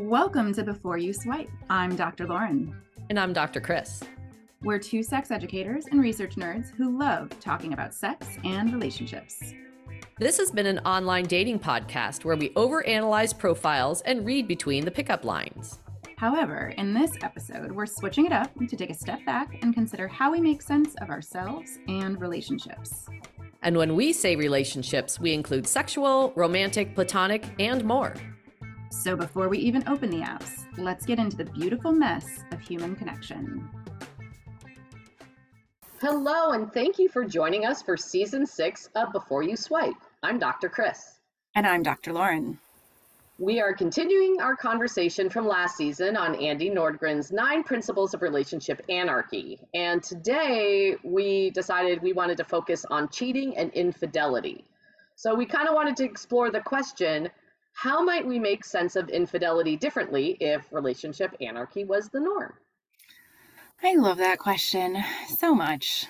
Welcome to Before You Swipe. I'm Dr. Lauren. And I'm Dr. Chris. We're two sex educators and research nerds who love talking about sex and relationships. This has been an online dating podcast where we overanalyze profiles and read between the pickup lines. However, in this episode, we're switching it up to take a step back and consider how we make sense of ourselves and relationships. And when we say relationships, we include sexual, romantic, platonic, and more. So before we even open the apps, let's get into the beautiful mess of human connection. Hello, and thank you for joining us for Season 6 of Before You Swipe. I'm Dr. Chris. And I'm Dr. Lauren. We are continuing our conversation from last season on Andy Nordgren's 9 Principles of Relationship Anarchy. And today we decided we wanted to focus on cheating and infidelity. So we kind of wanted to explore the question, how might we make sense of infidelity differently if relationship anarchy was the norm? I love that question so much.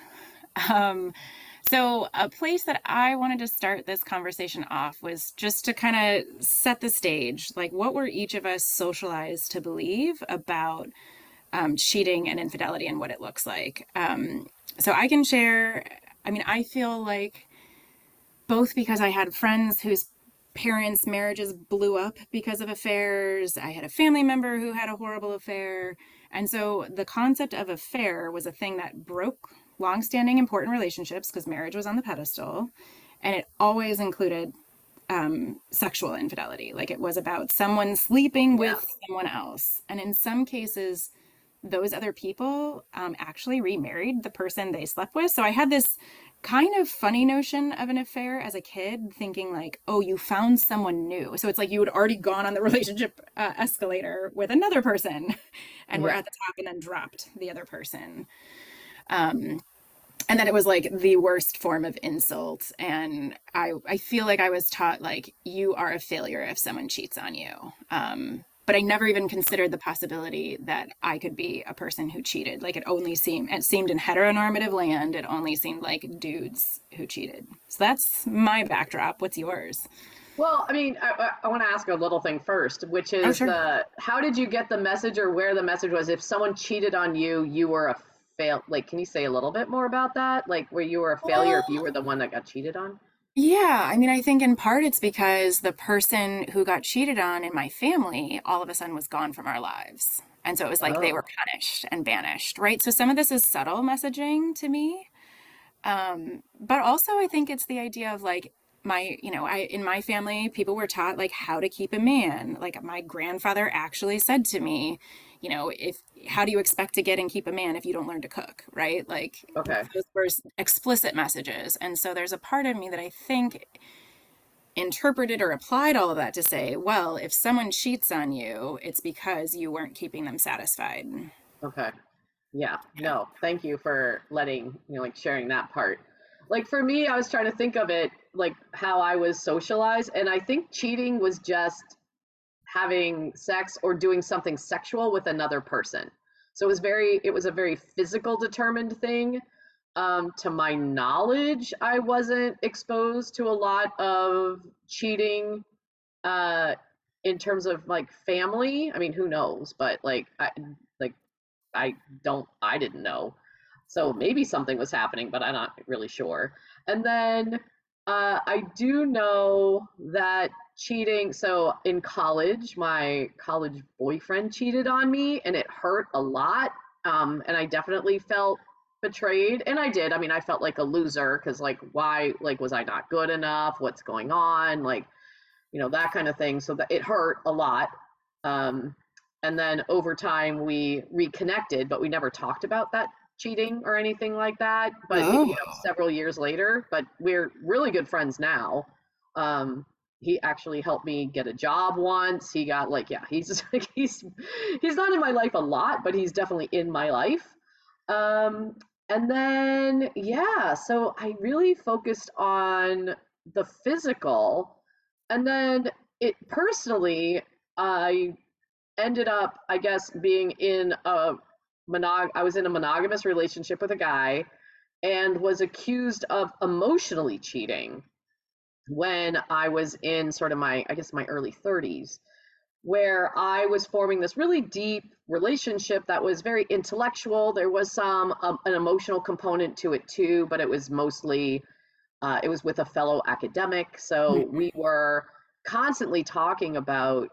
So a place that I wanted to start this conversation off was just to kind of set the stage, like what were each of us socialized to believe about cheating and infidelity and what it looks like. So I can share, I feel like both because I had friends whose parents' marriages blew up because of affairs. I had a family member who had a horrible affair. And so the concept of affair was a thing that broke longstanding important relationships because marriage was on the pedestal. And it always included sexual infidelity. Like it was about someone sleeping with someone else. And in some cases, those other people actually remarried the person they slept with. So I had this kind of funny notion of an affair as a kid, thinking like, oh, you found someone new. So it's like you had already gone on the relationship escalator with another person and were at the top and then dropped the other person. And then it was like the worst form of insult. And I feel like I was taught like, you are a failure if someone cheats on you. But I never even considered the possibility that I could be a person who cheated. Like it seemed in heteronormative land, it only seemed like dudes who cheated. So that's my backdrop. What's yours? Well, I want to ask a little thing first, which is how did you get the message or where the message was? If someone cheated on you, you were a fail. Like, can you say a little bit more about that? Like where you were a failure if you were the one that got cheated on? Yeah, I think in part it's because the person who got cheated on in my family all of a sudden was gone from our lives. And so it was like they were punished and banished, right? So some of this is subtle messaging to me. But also I think it's the idea of like in my family, people were taught like how to keep a man. Like my grandfather actually said to me, how do you expect to get and keep a man if you don't learn to cook, right? Like those were explicit messages. And so there's a part of me that I think interpreted or applied all of that to say, well, if someone cheats on you, it's because you weren't keeping them satisfied. Okay. Yeah. No, thank you for sharing that part. Like for me, I was trying to think of it, like how I was socialized. And I think cheating was just having sex or doing something sexual with another person. So it was a very physical determined thing. To my knowledge, I wasn't exposed to a lot of cheating in terms of like family. Who knows, but I didn't know. So maybe something was happening, but I'm not really sure. And then I do know that cheating, so in college, my college boyfriend cheated on me and it hurt a lot. And I definitely felt betrayed, and I did. I felt like a loser because like, why, like, was I not good enough? What's going on? Like, that kind of thing. So that it hurt a lot. And then over time we reconnected, but we never talked about that cheating or anything like that, but several years later, but we're really good friends now. He actually helped me get a job once. He got he's not in my life a lot, but he's definitely in my life. And then, so I really focused on the physical, and then it personally, I ended up, I guess, being in I was in a monogamous relationship with a guy and was accused of emotionally cheating when I was in sort of my early 30s. where I was forming this really deep relationship that was very intellectual. There was some an emotional component to it too, but it was mostly it was with a fellow academic. So we were constantly talking about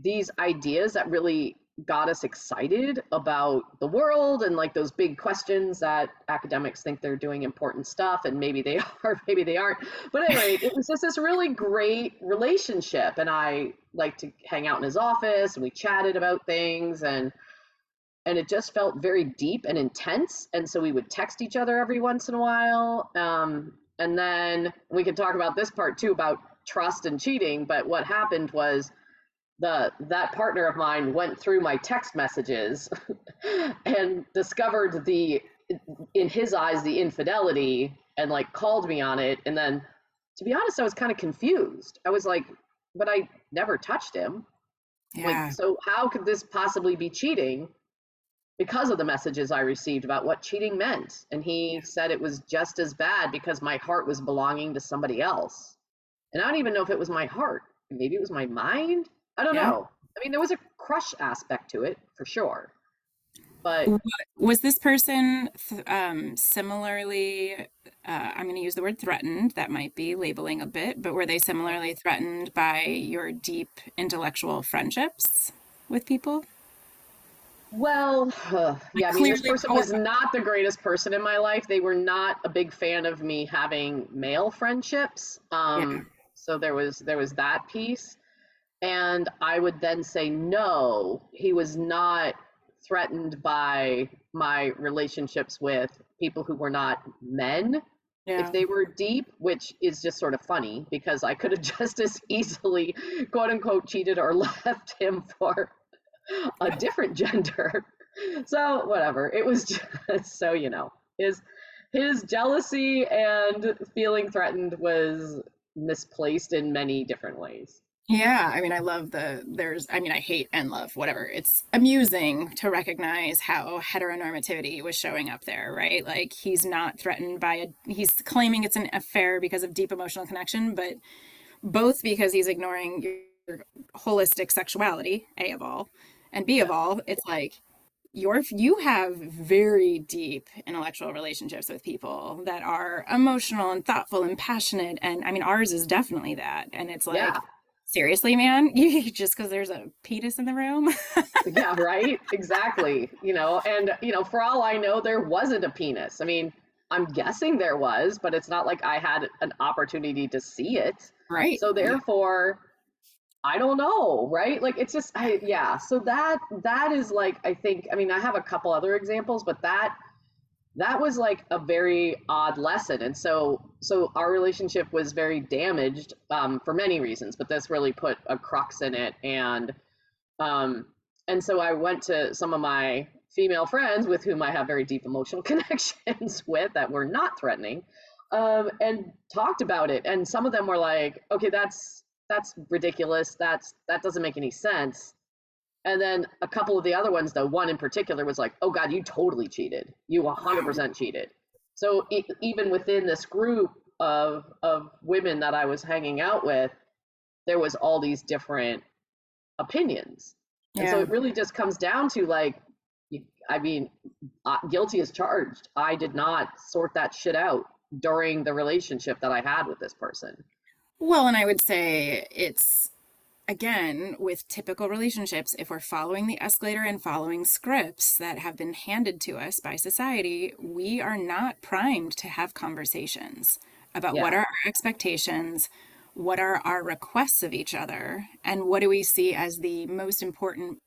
these ideas that really got us excited about the world and like those big questions that academics think they're doing important stuff, and maybe they are, maybe they aren't. But anyway, it was just this really great relationship, and I liked to hang out in his office and we chatted about things, and it just felt very deep and intense. And so we would text each other every once in a while. And then we could talk about this part too, about trust and cheating. But what happened was that partner of mine went through my text messages and discovered in his eyes, the infidelity, and like called me on it. And then, to be honest, I was kind of confused. I was like, but I never touched him. Yeah. Like, so how could this possibly be cheating because of the messages I received about what cheating meant? And he said it was just as bad because my heart was belonging to somebody else. And I don't even know if it was my heart. Maybe it was my mind. I don't know. I mean, there was a crush aspect to it for sure. But was this person similarly, I'm going to use the word threatened, that might be labeling a bit, but were they similarly threatened by your deep intellectual friendships with people? Well, yeah, I mean, this person was not the greatest person in my life. They were not a big fan of me having male friendships. So there was that piece. And I would then say, no, he was not threatened by my relationships with people who were not men, if they were deep, which is just sort of funny because I could have just as easily, quote unquote, cheated or left him for a different gender. So whatever, it was just, so, you know, his jealousy and feeling threatened was misplaced in many different ways. Yeah, I mean, I love I hate and love, whatever. It's amusing to recognize how heteronormativity was showing up there, right? Like, he's not threatened he's claiming it's an affair because of deep emotional connection, but both because he's ignoring your holistic sexuality, A, of all, and B, of all, it's like, you have very deep intellectual relationships with people that are emotional and thoughtful and passionate, and I mean, ours is definitely that, and it's like... Yeah. Seriously, man, just because there's a penis in the room? Yeah, right. Exactly. You know, and, you know, for all I know, there wasn't a penis. I mean, I'm guessing there was, but it's not like I had an opportunity to see it. Right. So therefore, I don't know. Right. Like, it's just, So that is like, I think, I mean, I have a couple other examples, but that was like a very odd lesson. And so our relationship was very damaged for many reasons, but this really put a crux in it. And so I went to some of my female friends with whom I have very deep emotional connections with that were not threatening, and talked about it. And some of them were like, okay, that's ridiculous. That doesn't make any sense. And then a couple of the other ones, though, one in particular was like, oh, God, you totally cheated. You 100% cheated. So even within this group of women that I was hanging out with, there was all these different opinions. Yeah. And so it really just comes down to like, I mean, guilty as charged. I did not sort that shit out during the relationship that I had with this person. Well, and I would say it's... Again, with typical relationships, if we're following the escalator and following scripts that have been handed to us by society, we are not primed to have conversations about what are our expectations, what are our requests of each other, and what do we see as the most important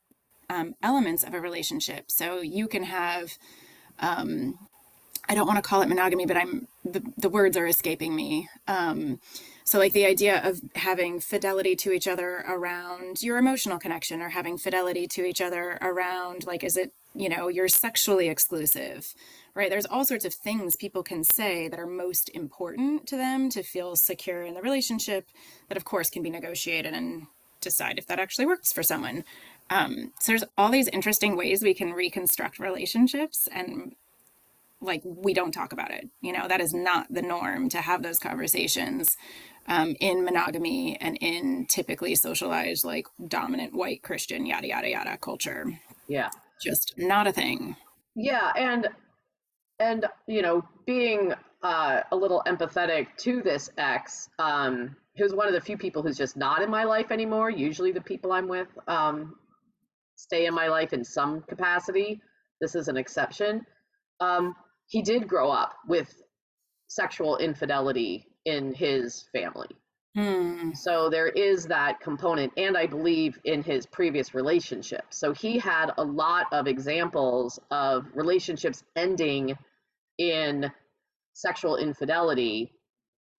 elements of a relationship. So you can have, I don't want to call it monogamy, but the words are escaping me. So like the idea of having fidelity to each other around your emotional connection, or having fidelity to each other around, like, is it, you know, you're sexually exclusive, right? There's all sorts of things people can say that are most important to them to feel secure in the relationship that, of course, can be negotiated and decide if that actually works for someone. So there's all these interesting ways we can reconstruct relationships. And like, we don't talk about it. You know, that is not the norm to have those conversations in monogamy and in typically socialized, like, dominant white Christian, yada, yada, yada culture. Yeah. Just not a thing. Yeah. And, you know, being a little empathetic to this ex, who's one of the few people who's just not in my life anymore. Usually the people I'm with stay in my life in some capacity. This is an exception. He did grow up with sexual infidelity in his family. Hmm. So there is that component, and I believe in his previous relationship. So he had a lot of examples of relationships ending in sexual infidelity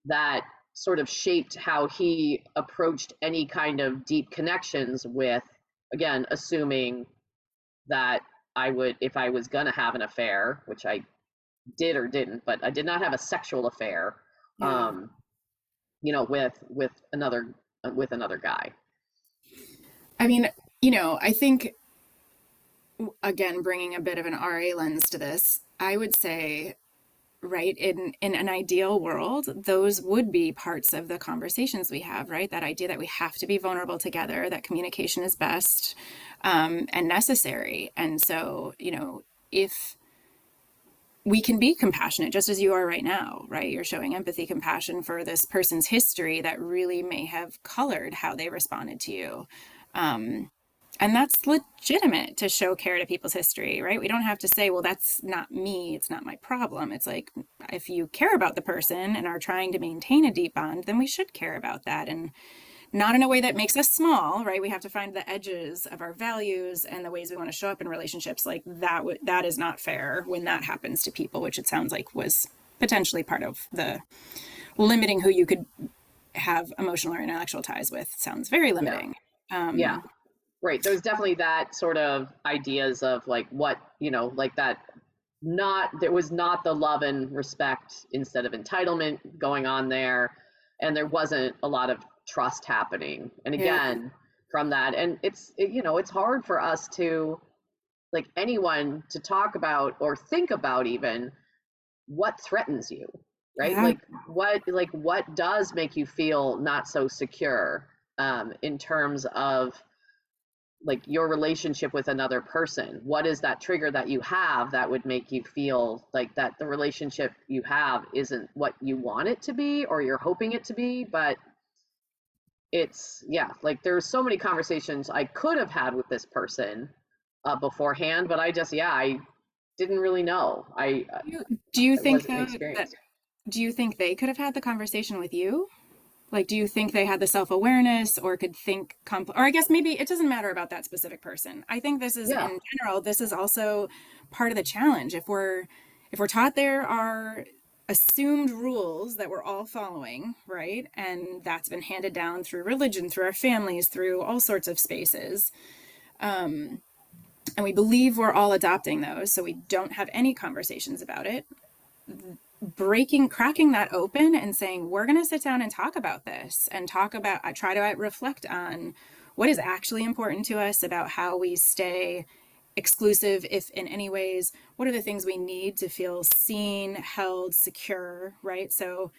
that sort of shaped how he approached any kind of deep connections with, again, assuming that I would, if I was going to have an affair, which I did or didn't, but I did not have a sexual affair. Yeah. You know, with another guy. I mean, you know, I think, again, bringing a bit of an RA lens to this, I would say, right, in an ideal world, those would be parts of the conversations we have, right? That idea that we have to be vulnerable together, that communication is best and necessary. And so, you know, if we can be compassionate, just as you are right now, right? You're showing empathy, compassion for this person's history that really may have colored how they responded to you. And that's legitimate to show care to people's history, right? We don't have to say, well, that's not me, it's not my problem. It's like, if you care about the person and are trying to maintain a deep bond, then we should care about that. And not in a way that makes us small, right? We have to find the edges of our values and the ways we want to show up in relationships. Like that is not fair when that happens to people, which it sounds like was potentially part of the limiting who you could have emotional or intellectual ties with. Sounds very limiting. Yeah. Yeah. Right. There's definitely that sort of ideas of like what, you know, like that there was not the love and respect instead of entitlement going on there. And there wasn't a lot of trust happening. And again, yeah. From that, and it's hard for us to, like, anyone to talk about or think about even what threatens you, right? Yeah. Like what does make you feel not so secure in terms of like your relationship with another person? What is that trigger that you have that would make you feel like that the relationship you have isn't what you want it to be or you're hoping it to be, but it's, yeah, like there's so many conversations I could have had with this person beforehand, but I just, yeah, I didn't really know. Do you think they could have had the conversation with you? Like, do you think they had the self-awareness or could think, or I guess maybe it doesn't matter about that specific person. I think this is, yeah, in general, this is also part of the challenge. If we're taught there are assumed rules that we're all following, right? And that's been handed down through religion, through our families, through all sorts of spaces. And we believe we're all adopting those, so we don't have any conversations about it. Cracking that open and saying, we're going to sit down and talk about this and I try to reflect on what is actually important to us about how we stay exclusive, if in any ways, what are the things we need to feel seen, held, secure, right? So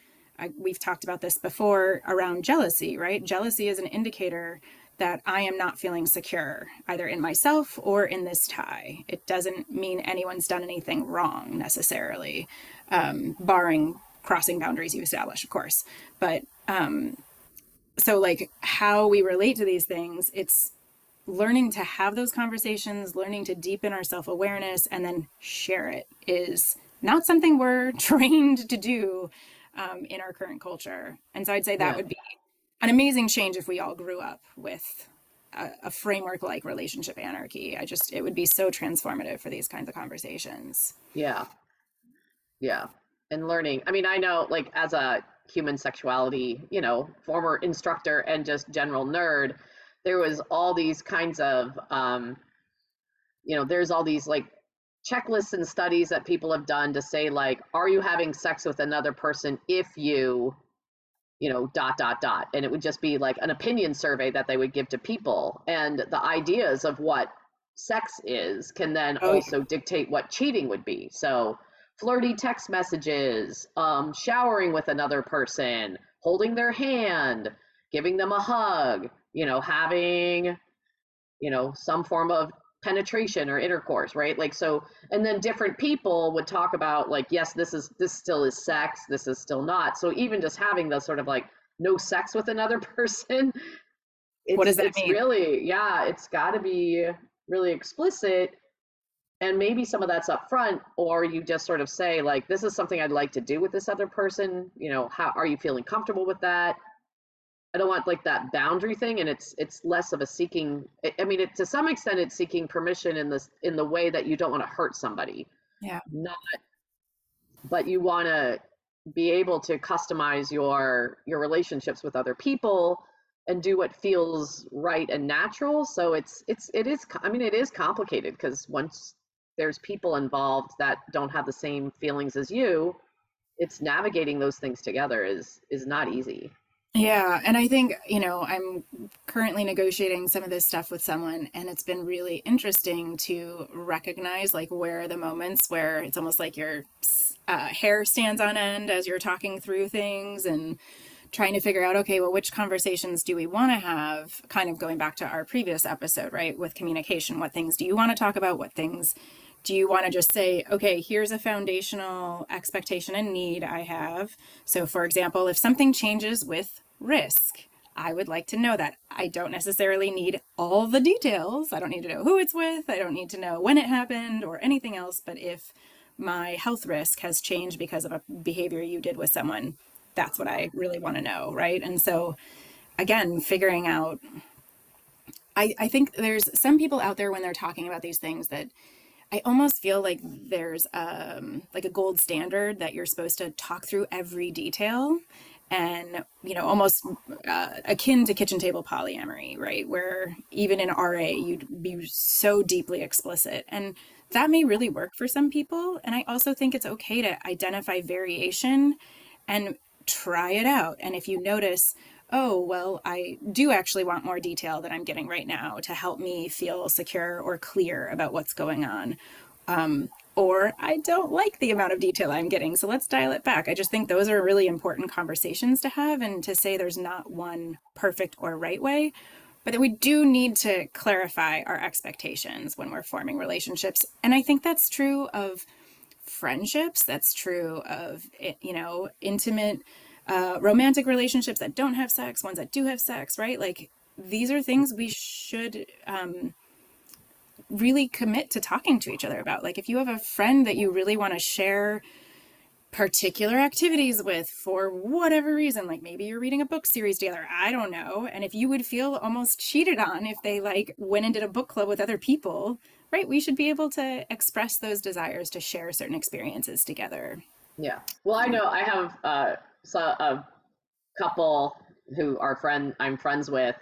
we've talked about this before around jealousy, right? Jealousy is an indicator that I am not feeling secure, either in myself or in this tie. It doesn't mean anyone's done anything wrong necessarily, barring crossing boundaries you establish, of course. But so like how we relate to these things, it's learning to have those conversations, learning to deepen our self-awareness, and then share it is not something we're trained to do in our current culture. And so I'd say that, yeah, would be an amazing change if we all grew up with a framework like Relationship Anarchy. It would be so transformative for these kinds of conversations. Yeah. Yeah. And learning. I mean, I know, like, as a human sexuality, you know, former instructor and just general nerd, there was all these kinds of, you know, there's all these like checklists and studies that people have done to say, like, are you having sex with another person if you, you know, ... And it would just be like an opinion survey that they would give to people. And the ideas of what sex is can then also dictate what cheating would be. So flirty text messages, showering with another person, holding their hand, giving them a hug, you know, having, you know, some form of penetration or intercourse, right? Like, so, and then different people would talk about like, yes, this still is sex, this is still not. So even just having those sort of like no sex with another person, what does that mean? Really, yeah, it's got to be really explicit. And maybe some of that's up front, or you just sort of say like, this is something I'd like to do with this other person. You know, how are you feeling comfortable with that? I don't want like that boundary thing. And it's less of a seeking, I mean, it, to some extent it's seeking permission in this, in the way that you don't want to hurt somebody. Yeah. Not, but you want to be able to customize your relationships with other people and do what feels right and natural. So it is, I mean, it is complicated because once there's people involved that don't have the same feelings as you, it's navigating those things together is not easy. Yeah. And I think, you know, I'm currently negotiating some of this stuff with someone, and it's been really interesting to recognize like where are the moments where it's almost like your hair stands on end as you're talking through things and trying to figure out, okay, well, which conversations do we want to have? Kind of going back to our previous episode, right? With communication, what things do you want to talk about? What things do you want to just say, okay, here's a foundational expectation and need I have. So for example, if something changes with risk, I would like to know that. I don't necessarily need all the details. I don't need to know who it's with. I don't need to know when it happened or anything else. But if my health risk has changed because of a behavior you did with someone, that's what I really want to know, right? And so again, figuring out, I think there's some people out there when they're talking about these things that I almost feel like there's like a gold standard that you're supposed to talk through every detail, and, you know, almost akin to kitchen table polyamory, right? Where even in RA, you'd be so deeply explicit, and that may really work for some people. And I also think it's okay to identify variation and try it out. And if you notice, oh, well, I do actually want more detail than I'm getting right now to help me feel secure or clear about what's going on. Or I don't like the amount of detail I'm getting, so let's dial it back. I just think those are really important conversations to have, and to say there's not one perfect or right way, but that we do need to clarify our expectations when we're forming relationships. And I think that's true of friendships, that's true of, you know, intimate romantic relationships that don't have sex, ones that do have sex, right? Like, these are things we should really commit to talking to each other about. Like, if you have a friend that you really want to share particular activities with for whatever reason, like maybe you're reading a book series together, I don't know, and if you would feel almost cheated on if they like went and did a book club with other people, right? We should be able to express those desires to share certain experiences together. Yeah. Well, I know I have a couple who I'm friends with,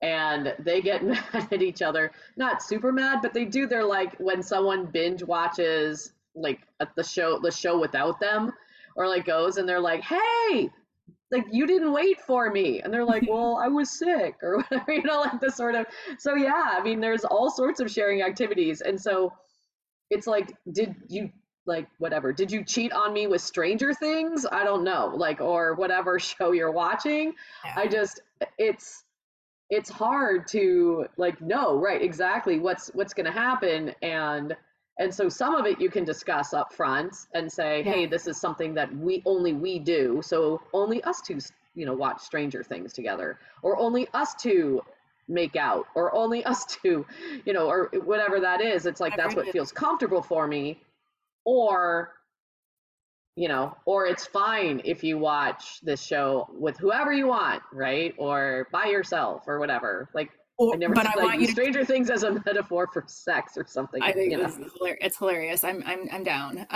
and they get mad at each other. Not super mad, but they do. They're like, when someone binge watches like the show without them, or like goes and they're like, hey, like, you didn't wait for me. And they're like, well, I was sick or whatever, you know, like this sort of, so yeah, I mean, there's all sorts of sharing activities. And so it's like, did you like, whatever, did you cheat on me with Stranger Things? I don't know, like, or whatever show you're watching. Yeah. I just, it's hard to like, know, right, exactly what's going to happen. And so some of it you can discuss up front and say, hey, this is something that we do. So only us two, you know, watch Stranger Things together, or only us two make out, or only us two, you know, or whatever that is. It's like, that's what feels comfortable for me. Or, you know, or it's fine if you watch this show with whoever you want, right? Or by yourself or whatever, like. I never but I like want you Stranger to... Things as a metaphor for sex or something. I think it's hilarious. I'm down.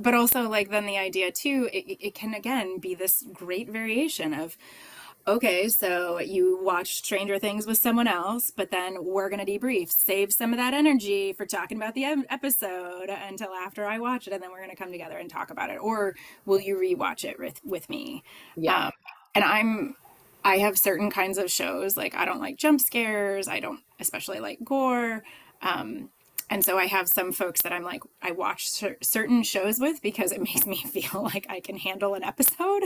But also like then the idea too, it can again be this great variation of, okay, so you watch Stranger Things with someone else, but then we're going to debrief, save some of that energy for talking about the episode until after I watch it. And then we're going to come together and talk about it. Or will you rewatch it with me? Yeah. And I have certain kinds of shows, like I don't like jump scares, I don't especially like gore, And so I have some folks that I'm like, I watch certain shows with because it makes me feel like I can handle an episode.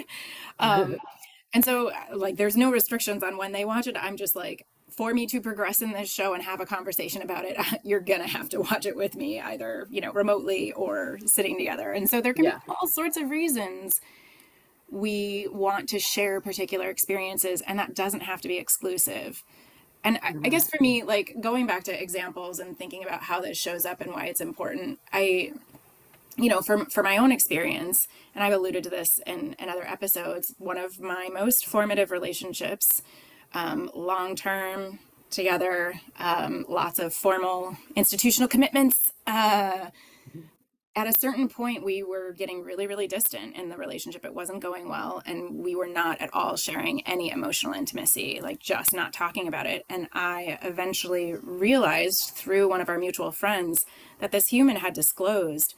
And so like, there's no restrictions on when they watch it. I'm just like, for me to progress in this show and have a conversation about it, you're going to have to watch it with me, either, you know, remotely or sitting together. And so there can be all sorts of reasons we want to share particular experiences, and that doesn't have to be exclusive. And I guess for me, like going back to examples and thinking about how this shows up and why it's important, I, you know, for my own experience, and I've alluded to this in other episodes, one of my most formative relationships, long-term together, lots of formal institutional commitments, at a certain point, we were getting really, really distant in the relationship. It wasn't going well, and we were not at all sharing any emotional intimacy, like just not talking about it. And I eventually realized through one of our mutual friends that this human had disclosed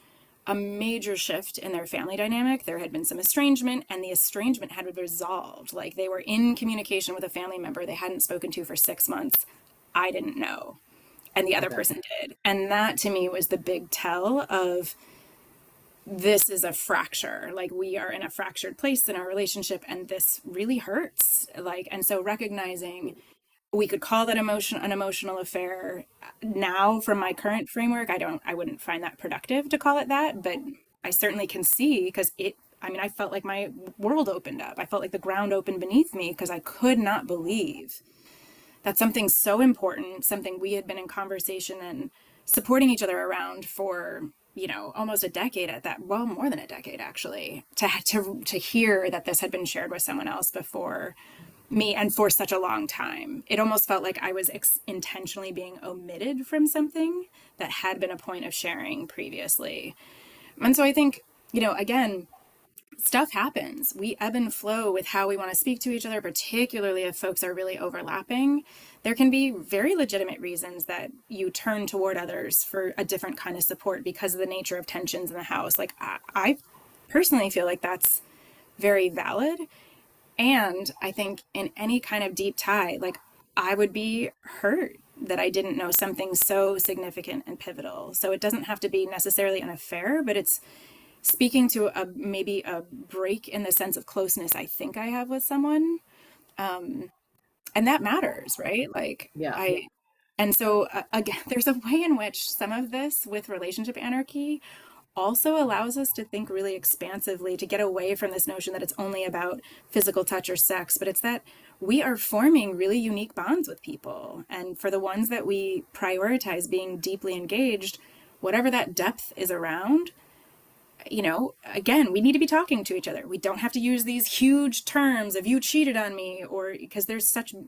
a major shift in their family dynamic. There had been some estrangement, and the estrangement had been resolved. Like, they were in communication with a family member they hadn't spoken to for 6 months. I didn't know. And the other person did. And that to me was the big tell of, this is a fracture. Like, we are in a fractured place in our relationship, and this really hurts. Like, and so recognizing we could call that an emotional affair. Now, from my current framework, I wouldn't find that productive to call it that, but I certainly can see, because I felt like my world opened up. I felt like the ground opened beneath me, because I could not believe that's something so important, something we had been in conversation and supporting each other around for, you know, almost a decade at that, well, more than a decade actually, to hear that this had been shared with someone else before me and for such a long time. It almost felt like I was intentionally being omitted from something that had been a point of sharing previously. And so I think, you know, again, stuff happens. We ebb and flow with how we want to speak to each other, particularly if folks are really overlapping. There can be very legitimate reasons that you turn toward others for a different kind of support because of the nature of tensions in the house. Like, I personally feel like that's very valid. And I think in any kind of deep tie, like, I would be hurt that I didn't know something so significant and pivotal. So it doesn't have to be necessarily an affair, but it's speaking to maybe a break in the sense of closeness I think I have with someone. And that matters, right? Like, again, there's a way in which some of this with relationship anarchy also allows us to think really expansively, to get away from this notion that it's only about physical touch or sex, but it's that we are forming really unique bonds with people. And for the ones that we prioritize being deeply engaged, whatever that depth is around, you know, again, we need to be talking to each other. We don't have to use these huge terms of, you cheated on me, or because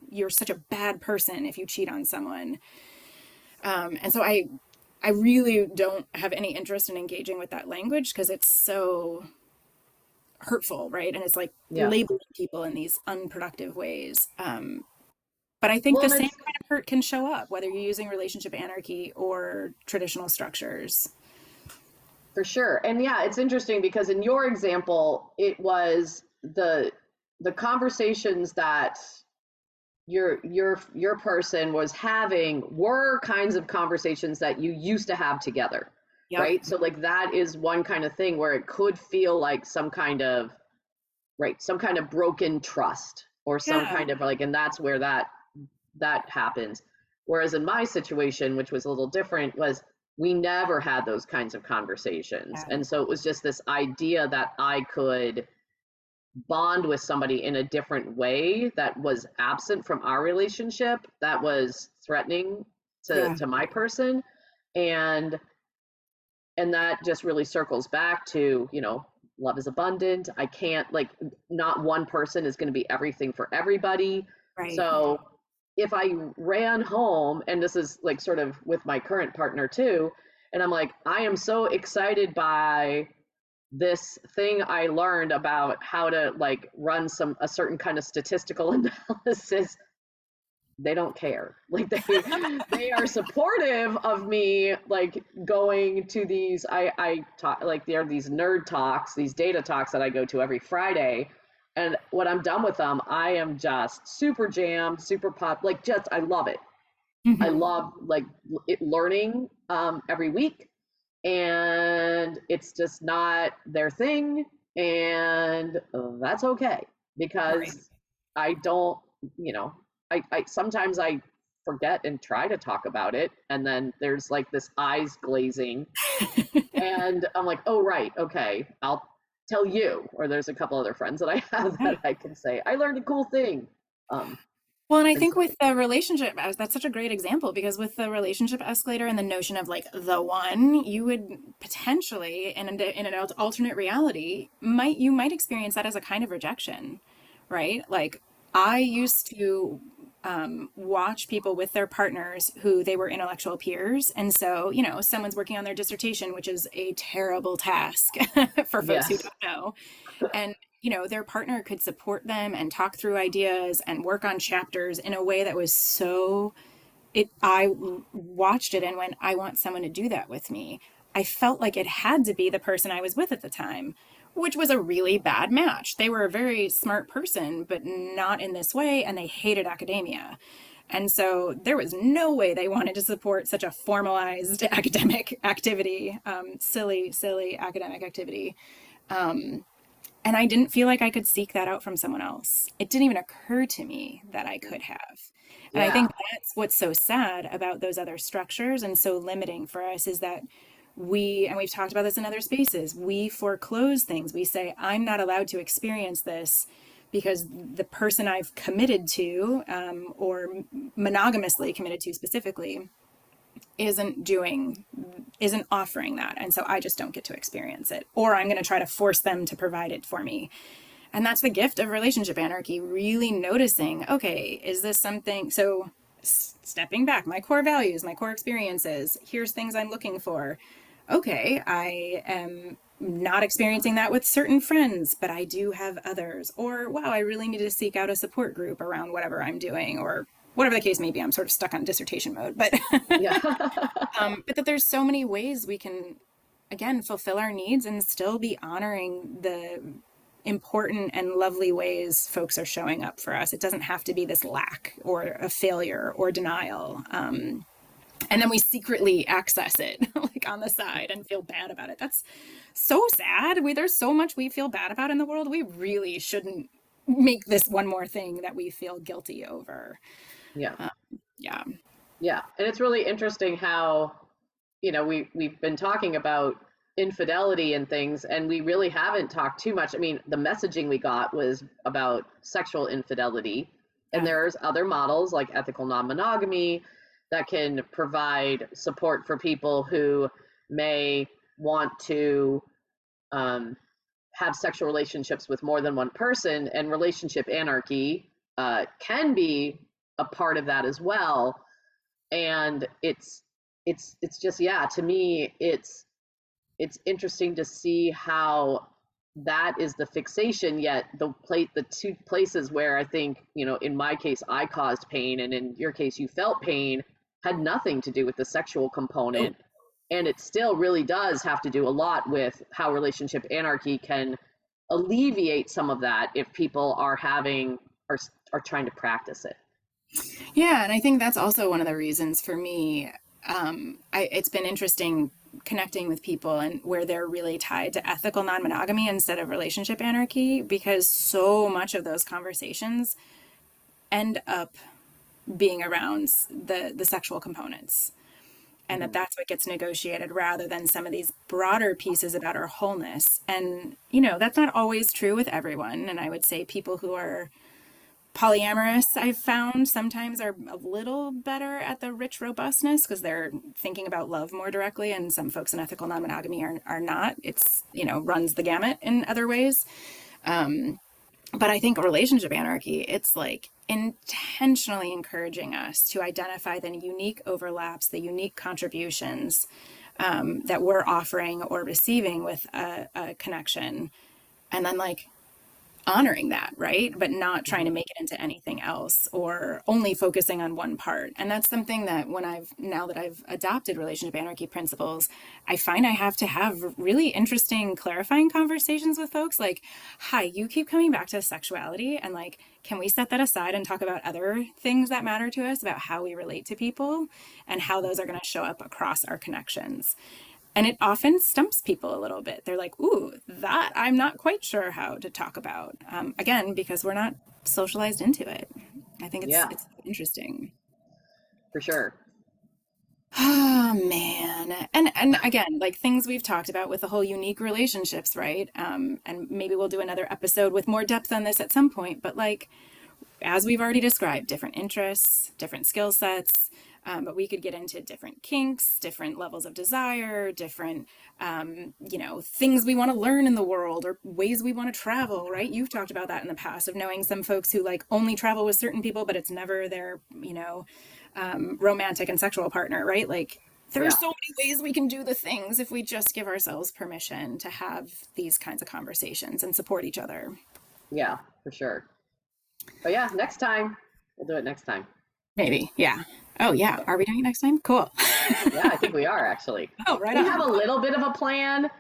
you're such a bad person if you cheat on someone. And so I really don't have any interest in engaging with that language, because it's so hurtful, right? And it's like labeling people in these unproductive ways. But I think same kind of hurt can show up, whether you're using relationship anarchy or traditional structures. For sure. And yeah, it's interesting because in your example, it was the conversations that your person was having were kinds of conversations that you used to have together. Yep. Right. So like, that is one kind of thing where it could feel like some kind of broken trust or some kind of like, and that's where that happens. Whereas in my situation, which was a little different, was we never had those kinds of conversations. Yeah. And so it was just this idea that I could bond with somebody in a different way that was absent from our relationship, that was threatening to my person. And that just really circles back to, you know, love is abundant. I can't, like, not one person is going to be everything for everybody. Right. So if I ran home, and this is like sort of with my current partner too, and I'm like, I am so excited by this thing I learned about how to like run a certain kind of statistical analysis. They don't care. Like, they are supportive of me, like going to these, I talk, like, there are these nerd talks, these data talks that I go to every Friday. And when I'm done with them, I am just super jammed, super pop, like, just, I love it. Mm-hmm. I love learning every week, and it's just not their thing, and that's okay, because right. I don't, I sometimes I forget and try to talk about it, and then there's like this eyes glazing and I'm like, oh right, okay, I'll tell you. Or there's a couple other friends that I have that I can say, I learned a cool thing. Well, and I think with the relationship, that's such a great example, because with the relationship escalator and the notion of like the one, you would potentially in an alternate reality might experience that as a kind of rejection, right? Like I used to watch people with their partners who they were intellectual peers. And so, someone's working on their dissertation, which is a terrible task for folks who don't know. And, their partner could support them and talk through ideas and work on chapters in a way that was I watched it and went, I want someone to do that with me. I felt like it had to be the person I was with at the time, which was a really bad match. They were a very smart person, but not in this way, and they hated academia. And so there was no way they wanted to support such a formalized academic activity, silly academic activity. And I didn't feel like I could seek that out from someone else. It didn't even occur to me that I could have. And I think that's what's so sad about those other structures and so limiting for us is that we've talked about this in other spaces, we foreclose things. We say, I'm not allowed to experience this because the person I've committed to, or monogamously committed to specifically, isn't offering that. And so I just don't get to experience it, or I'm going to try to force them to provide it for me. And that's the gift of relationship anarchy, really noticing, okay, is this something, so stepping back, my core values, my core experiences, here's things I'm looking for. Okay, I am not experiencing that with certain friends, but I do have others. Or, wow, I really need to seek out a support group around whatever I'm doing, or whatever the case may be. I'm sort of stuck on dissertation mode, but but that there's so many ways we can, again, fulfill our needs and still be honoring the important and lovely ways folks are showing up for us. It doesn't have to be this lack or a failure or denial. And then we secretly access it like on the side and feel bad about it. That's so sad. There's so much we feel bad about in the world. We really shouldn't make this one more thing that we feel guilty over. And it's really interesting how, we've been talking about infidelity and things, and we really haven't talked too much. I mean, the messaging we got was about sexual infidelity, and there's other models like ethical non-monogamy that can provide support for people who may want to have sexual relationships with more than one person, and relationship anarchy can be a part of that as well. And it's just, to me, it's interesting to see how that is the fixation, yet the two places where I think, in my case, I caused pain, and in your case, you felt pain, had nothing to do with the sexual component. And it still really does have to do a lot with how relationship anarchy can alleviate some of that if people are trying to practice it. Yeah, and I think that's also one of the reasons for me, it's been interesting connecting with people and where they're really tied to ethical non-monogamy instead of relationship anarchy, because so much of those conversations end up being around the sexual components, and that's what gets negotiated rather than some of these broader pieces about our wholeness. And that's not always true with everyone, and I would say people who are polyamorous, I've found, sometimes are a little better at the rich robustness because they're thinking about love more directly, and some folks in ethical non-monogamy are not. It's, runs the gamut in other ways. But I think relationship anarchy, it's like intentionally encouraging us to identify the unique overlaps, the unique contributions that we're offering or receiving with a connection. And then honoring that, right? But not trying to make it into anything else or only focusing on one part. And that's something that now that I've adopted Relationship Anarchy principles, I find I have to have really interesting, clarifying conversations with folks. Like, hi, you keep coming back to sexuality, and like, can we set that aside and talk about other things that matter to us about how we relate to people and how those are going to show up across our connections? And it often stumps people a little bit. They're like, ooh, that I'm not quite sure how to talk about. Again, because we're not socialized into it. I think it's interesting. For sure. Oh, man. And again, like things we've talked about with the whole unique relationships, right? And maybe we'll do another episode with more depth on this at some point. But like, as we've already described, different interests, different skill sets, but we could get into different kinks, different levels of desire, different, things we want to learn in the world or ways we want to travel, right? You've talked about that in the past of knowing some folks who like only travel with certain people, but it's never their, romantic and sexual partner, right? Like there are so many ways we can do the things if we just give ourselves permission to have these kinds of conversations and support each other. Yeah, for sure. But yeah, next time. We'll do it next time. Maybe. Yeah. Oh, yeah. Are we doing it next time? Cool. Yeah, I think we are actually. Oh, right. We have a little bit of a plan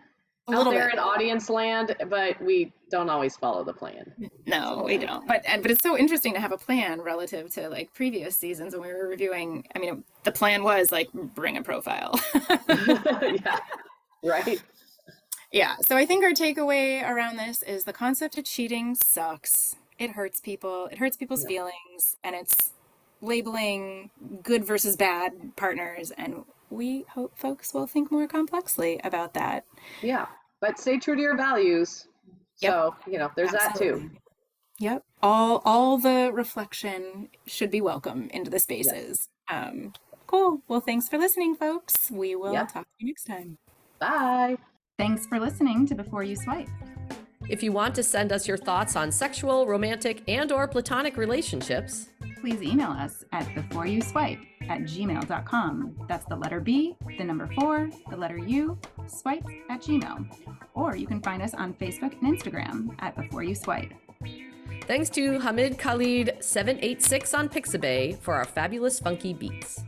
out there in audience land, but we don't always follow the plan. No, we don't. But it's so interesting to have a plan relative to like previous seasons when we were reviewing. I mean, the plan was like, bring a profile. Yeah. Right. Yeah. So I think our takeaway around this is the concept of cheating sucks. It hurts people. It hurts people's feelings. And it's labeling good versus bad partners, and we hope folks will think more complexly about that. Yeah, but stay true to your values. Yep. So, there's Absolutely. That too. Yep. All the reflection should be welcome into the spaces. Yes. Cool. Well, thanks for listening, folks. We will talk to you next time. Bye. Thanks for listening to Before You Swipe. If you want to send us your thoughts on sexual, romantic, and or platonic relationships, please email us at beforeyouswipe@gmail.com. That's the letter B, the number 4, the letter U, swipe@gmail. Or you can find us on Facebook and Instagram at Before You Swipe. Thanks to Hamid Khalid 786 on Pixabay for our fabulous funky beats.